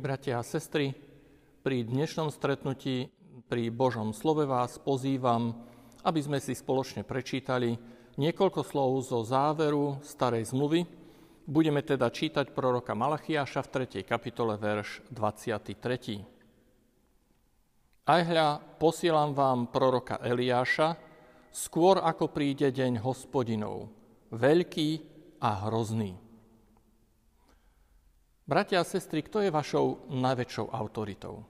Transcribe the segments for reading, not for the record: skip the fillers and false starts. bratia a sestry, pri dnešnom stretnutí pri Božom slove vás pozývam, aby sme si spoločne prečítali niekoľko slov zo záveru Starej zmluvy. Budeme teda čítať proroka Malachiáša v 3. kapitole, verš 23. Aj hľa, posielam vám proroka Eliáša, skôr ako príde deň Hospodinov, veľký a hrozný. Bratia a sestry, kto je vašou najväčšou autoritou?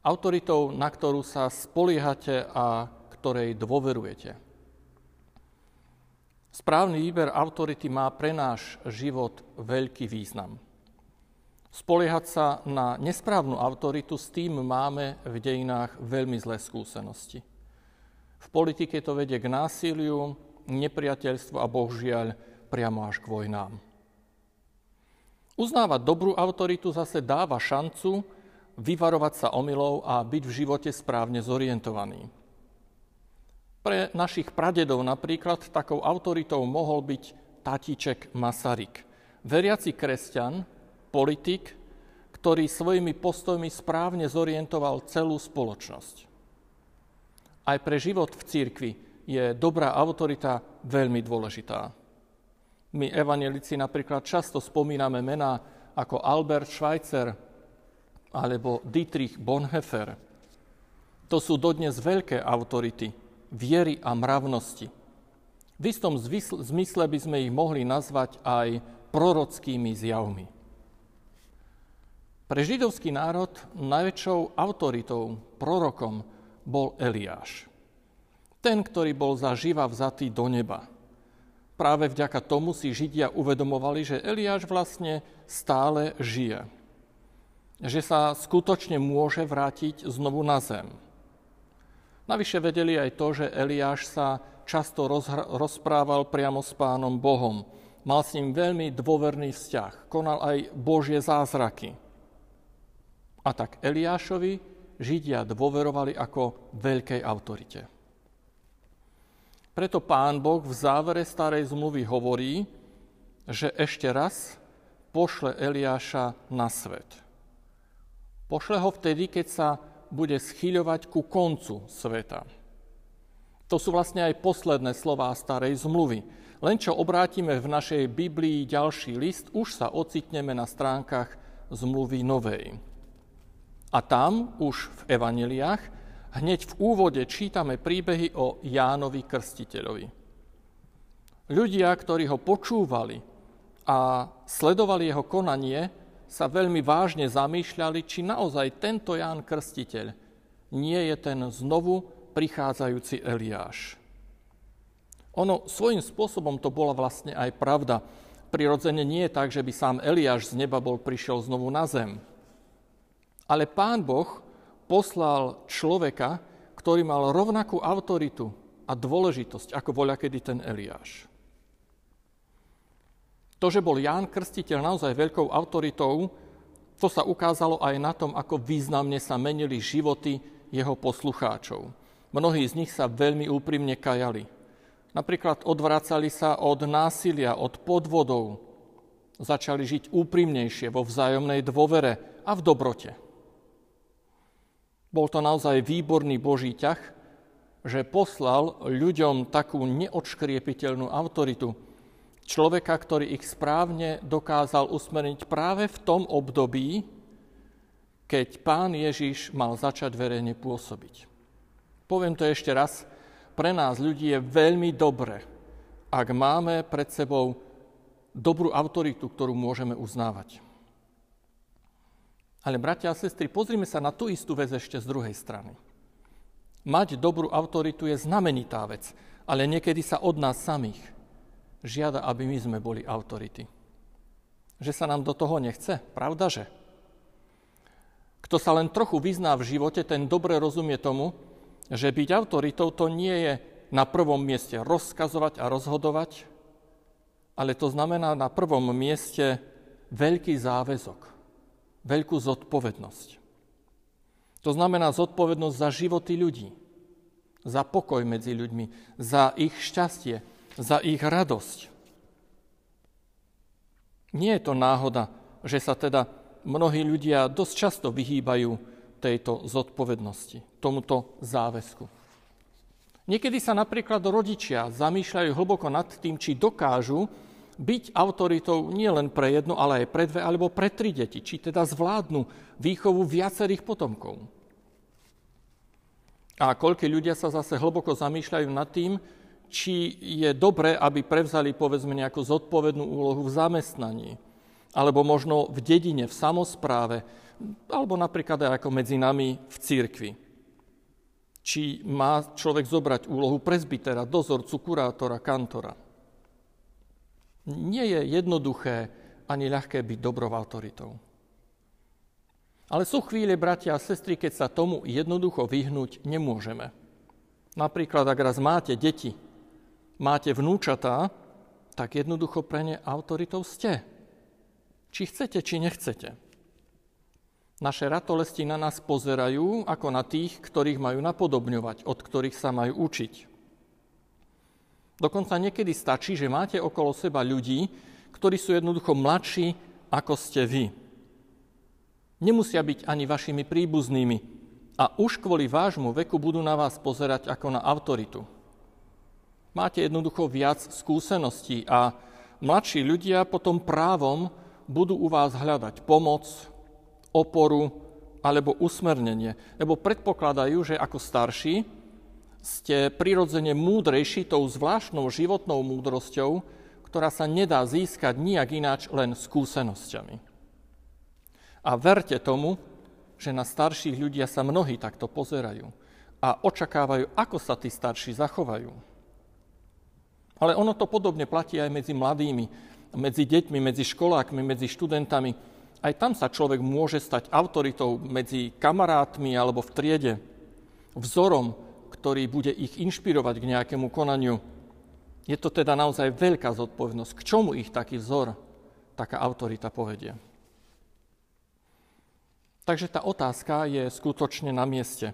Autoritou, na ktorú sa spoliehate a ktorej dôverujete. Správny výber autority má pre náš život veľký význam. Spoliehať sa na nesprávnu autoritu, s tým máme v dejinách veľmi zlé skúsenosti. V politike to vedie k násiliu, nepriateľstvu a bohužiaľ priamo až k vojnám. Uznávať dobrú autoritu zase dáva šancu vyvarovať sa omylov a byť v živote správne zorientovaný. Pre našich pradedov napríklad takou autoritou mohol byť tatíček Masaryk, veriaci kresťan, politik, ktorý svojimi postojmi správne zorientoval celú spoločnosť. Aj pre život v cirkvi je dobrá autorita veľmi dôležitá. My, evanjelici, napríklad často spomíname mená ako Albert Schweitzer alebo Dietrich Bonhoeffer. To sú dodnes veľké autority viery a mravnosti. V istom zmysle by sme ich mohli nazvať aj prorockými zjavmi. Pre židovský národ najväčšou autoritou, prorokom, bol Eliáš. Ten, ktorý bol za živa vzatý do neba. Práve vďaka tomu si Židia uvedomovali, že Eliáš vlastne stále žije. Že sa skutočne môže vrátiť znovu na zem. Navyše vedeli aj to, že Eliáš sa často rozprával priamo s Pánom Bohom. Mal s ním veľmi dôverný vzťah. Konal aj Božie zázraky. A tak Eliášovi Židia dôverovali ako veľkej autorite. Preto Pán Boh v závere Starej zmluvy hovorí, že ešte raz pošle Eliáša na svet. Pošle ho vtedy, keď sa bude schyľovať ku koncu sveta. To sú vlastne aj posledné slová Starej zmluvy. Len čo obrátime v našej Biblii ďalší list, už sa ocitneme na stránkach zmluvy novej. A tam už v evanjeliách hneď v úvode čítame príbehy o Jánovi Krstiteľovi. Ľudia, ktorí ho počúvali a sledovali jeho konanie, sa veľmi vážne zamýšľali, či naozaj tento Ján Krstiteľ nie je ten znovu prichádzajúci Eliáš. Ono svojím spôsobom to bola vlastne aj pravda. Prirodzene nie je tak, že by sám Eliáš z neba bol prišiel znovu na zem. Ale Pán Boh poslal človeka, ktorý mal rovnakú autoritu a dôležitosť, ako voľakedy ten Eliáš. To, že bol Ján Krstiteľ naozaj veľkou autoritou, to sa ukázalo aj na tom, ako významne sa menili životy jeho poslucháčov. Mnohí z nich sa veľmi úprimne kajali. Napríklad odvracali sa od násilia, od podvodov. Začali žiť úprimnejšie vo vzájomnej dôvere a v dobrote. Bol to naozaj výborný Boží ťah, že poslal ľuďom takú neodškriepiteľnú autoritu. Človeka, ktorý ich správne dokázal usmerniť práve v tom období, keď Pán Ježiš mal začať verejne pôsobiť. Poviem to ešte raz, pre nás ľudí je veľmi dobre, ak máme pred sebou dobrú autoritu, ktorú môžeme uznávať. Ale bratia a sestry, pozrime sa na tú istú vec ešte z druhej strany. Mať dobrú autoritu je znamenitá vec, ale niekedy sa od nás samých žiada, aby my sme boli autority. Že sa nám do toho nechce, pravdaže? Kto sa len trochu vyzná v živote, ten dobre rozumie tomu, že byť autoritou to nie je na prvom mieste rozkazovať a rozhodovať, ale to znamená na prvom mieste veľký záväzok. Veľkú zodpovednosť. To znamená zodpovednosť za životy ľudí, za pokoj medzi ľuďmi, za ich šťastie, za ich radosť. Nie je to náhoda, že sa teda mnohí ľudia dosť často vyhýbajú tejto zodpovednosti, tomuto záväzku. Niekedy sa napríklad rodičia zamýšľajú hlboko nad tým, či dokážu byť autoritou nielen pre jedno, ale aj pre dve alebo pre tri deti, či teda zvládnu výchovu viacerých potomkov. A koľko ľudia sa zase hlboko zamýšľajú nad tým, či je dobré, aby prevzali povedzme nejakú zodpovednú úlohu v zamestnaní, alebo možno v dedine, v samospráve, alebo napríklad aj ako medzi nami v cirkvi. Či má človek zobrať úlohu presbytera, dozorcu, kurátora, kantora. Nie je jednoduché ani ľahké byť dobrou autoritou. Ale sú chvíle, bratia a sestry, keď sa tomu jednoducho vyhnúť nemôžeme. Napríklad, ak raz máte deti, máte vnúčatá, tak jednoducho pre ne autoritou ste. Či chcete, či nechcete. Naše ratolesti na nás pozerajú ako na tých, ktorých majú napodobňovať, od ktorých sa majú učiť. Dokonca niekedy stačí, že máte okolo seba ľudí, ktorí sú jednoducho mladší, ako ste vy. Nemusia byť ani vašimi príbuznými a už kvôli vášmu veku budú na vás pozerať ako na autoritu. Máte jednoducho viac skúseností a mladší ľudia potom právom budú u vás hľadať pomoc, oporu alebo usmernenie, lebo predpokladajú, že ako starší ste prirodzene múdrejší tou zvláštnou životnou múdrosťou, ktorá sa nedá získať nijak ináč len skúsenosťami. A verte tomu, že na starších ľudia sa mnohí takto pozerajú a očakávajú, ako sa tí starší zachovajú. Ale ono to podobne platí aj medzi mladými, medzi deťmi, medzi školákmi, medzi študentami. Aj tam sa človek môže stať autoritou medzi kamarátmi alebo v triede, vzorom, ktorý bude ich inšpirovať k nejakému konaniu. Je to teda naozaj veľká zodpovednosť. K čomu ich taký vzor, taká autorita povedie? Takže tá otázka je skutočne na mieste.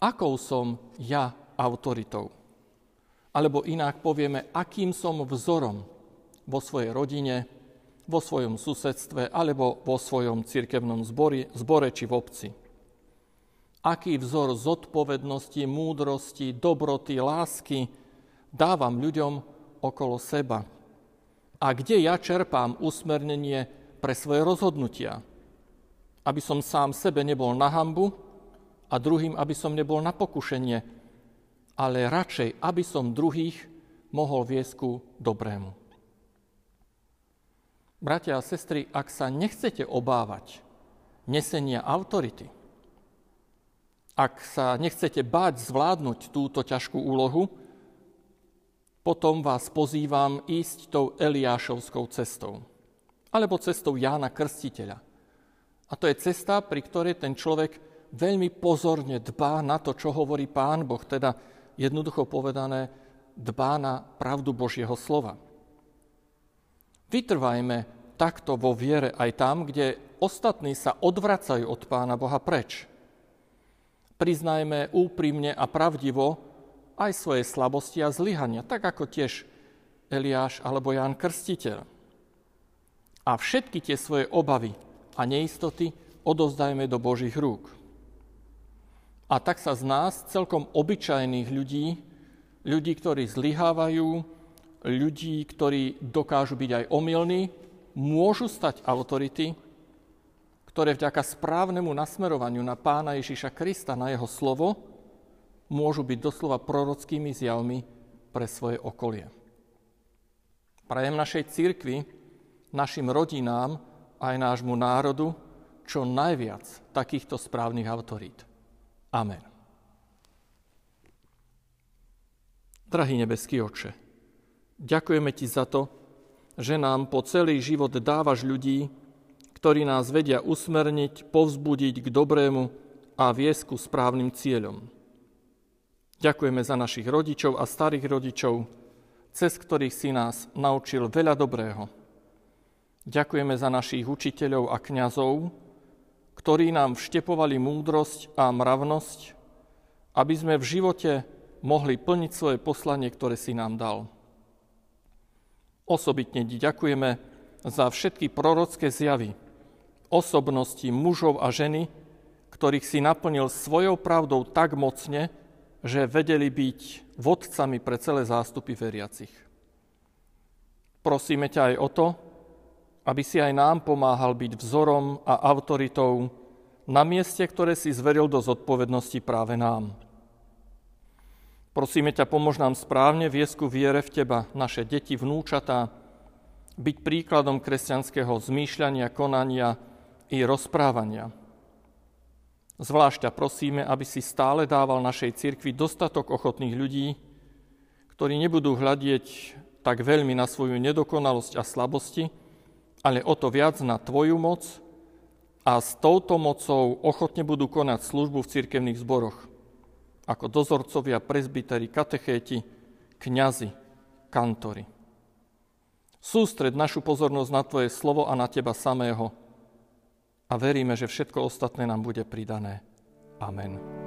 Akou som ja autoritou? Alebo inak povieme, akým som vzorom vo svojej rodine, vo svojom susedstve alebo vo svojom cirkevnom zbore či v obci. Aký vzor zodpovednosti, múdrosti, dobroty, lásky dávam ľuďom okolo seba? A kde ja čerpám usmernenie pre svoje rozhodnutia? Aby som sám sebe nebol na hanbu a druhým, aby som nebol na pokušenie, ale radšej, aby som druhých mohol viesť ku dobrému. Bratia a sestry, ak sa nechcete obávať nesenia autority, ak sa nechcete báť zvládnuť túto ťažkú úlohu, potom vás pozývam ísť tou Eliášovskou cestou, alebo cestou Jána Krstiteľa. A to je cesta, pri ktorej ten človek veľmi pozorne dbá na to, čo hovorí Pán Boh, teda jednoducho povedané, dbá na pravdu Božieho slova. Vytrvajme takto vo viere aj tam, kde ostatní sa odvracajú od Pána Boha preč. Priznajme úprimne a pravdivo aj svoje slabosti a zlyhania, tak ako tiež Eliáš alebo Ján Krstiteľ. A všetky tie svoje obavy a neistoty odovzdajme do Božích rúk. A tak sa z nás, celkom obyčajných ľudí, ľudí, ktorí zlyhávajú, ľudí, ktorí dokážu byť aj omylní, môžu stať autority, ktoré vďaka správnemu nasmerovaniu na Pána Ježiša Krista, na jeho slovo, môžu byť doslova prorockými zjavmi pre svoje okolie. Prajem našej cirkvi, našim rodinám aj nášmu národu čo najviac takýchto správnych autorít. Amen. Drahý nebeský Otče, ďakujeme Ti za to, že nám po celý život dávaš ľudí, ktorí nás vedia usmerniť, povzbudiť k dobrému a viesť ku správnym cieľom. Ďakujeme za našich rodičov a starých rodičov, cez ktorých si nás naučil veľa dobrého. Ďakujeme za našich učiteľov a kňazov, ktorí nám vštepovali múdrosť a mravnosť, aby sme v živote mohli plniť svoje poslanie, ktoré si nám dal. Osobitne Ti ďakujeme za všetky prorocké zjavy, osobností mužov a ženy, ktorých si naplnil svojou pravdou tak mocne, že vedeli byť vodcami pre celé zástupy veriacich. Prosíme ťa aj o to, aby si aj nám pomáhal byť vzorom a autoritou na mieste, ktoré si zveril do zodpovednosti práve nám. Prosíme ťa, pomôž nám správne viesť ku viere v teba, naše deti, vnúčatá, byť príkladom kresťanského zmýšľania, konania i rozprávania. Zvlášť ťa prosíme, aby si stále dával našej cirkvi dostatok ochotných ľudí, ktorí nebudú hľadieť tak veľmi na svoju nedokonalosť a slabosti, ale o to viac na tvoju moc a s touto mocou ochotne budú konať službu v cirkevných zboroch, ako dozorcovia, presbyteri, katechéti, kňazi, kantori. Sústreď našu pozornosť na tvoje slovo a na teba samého, a veríme, že všetko ostatné nám bude pridané. Amen.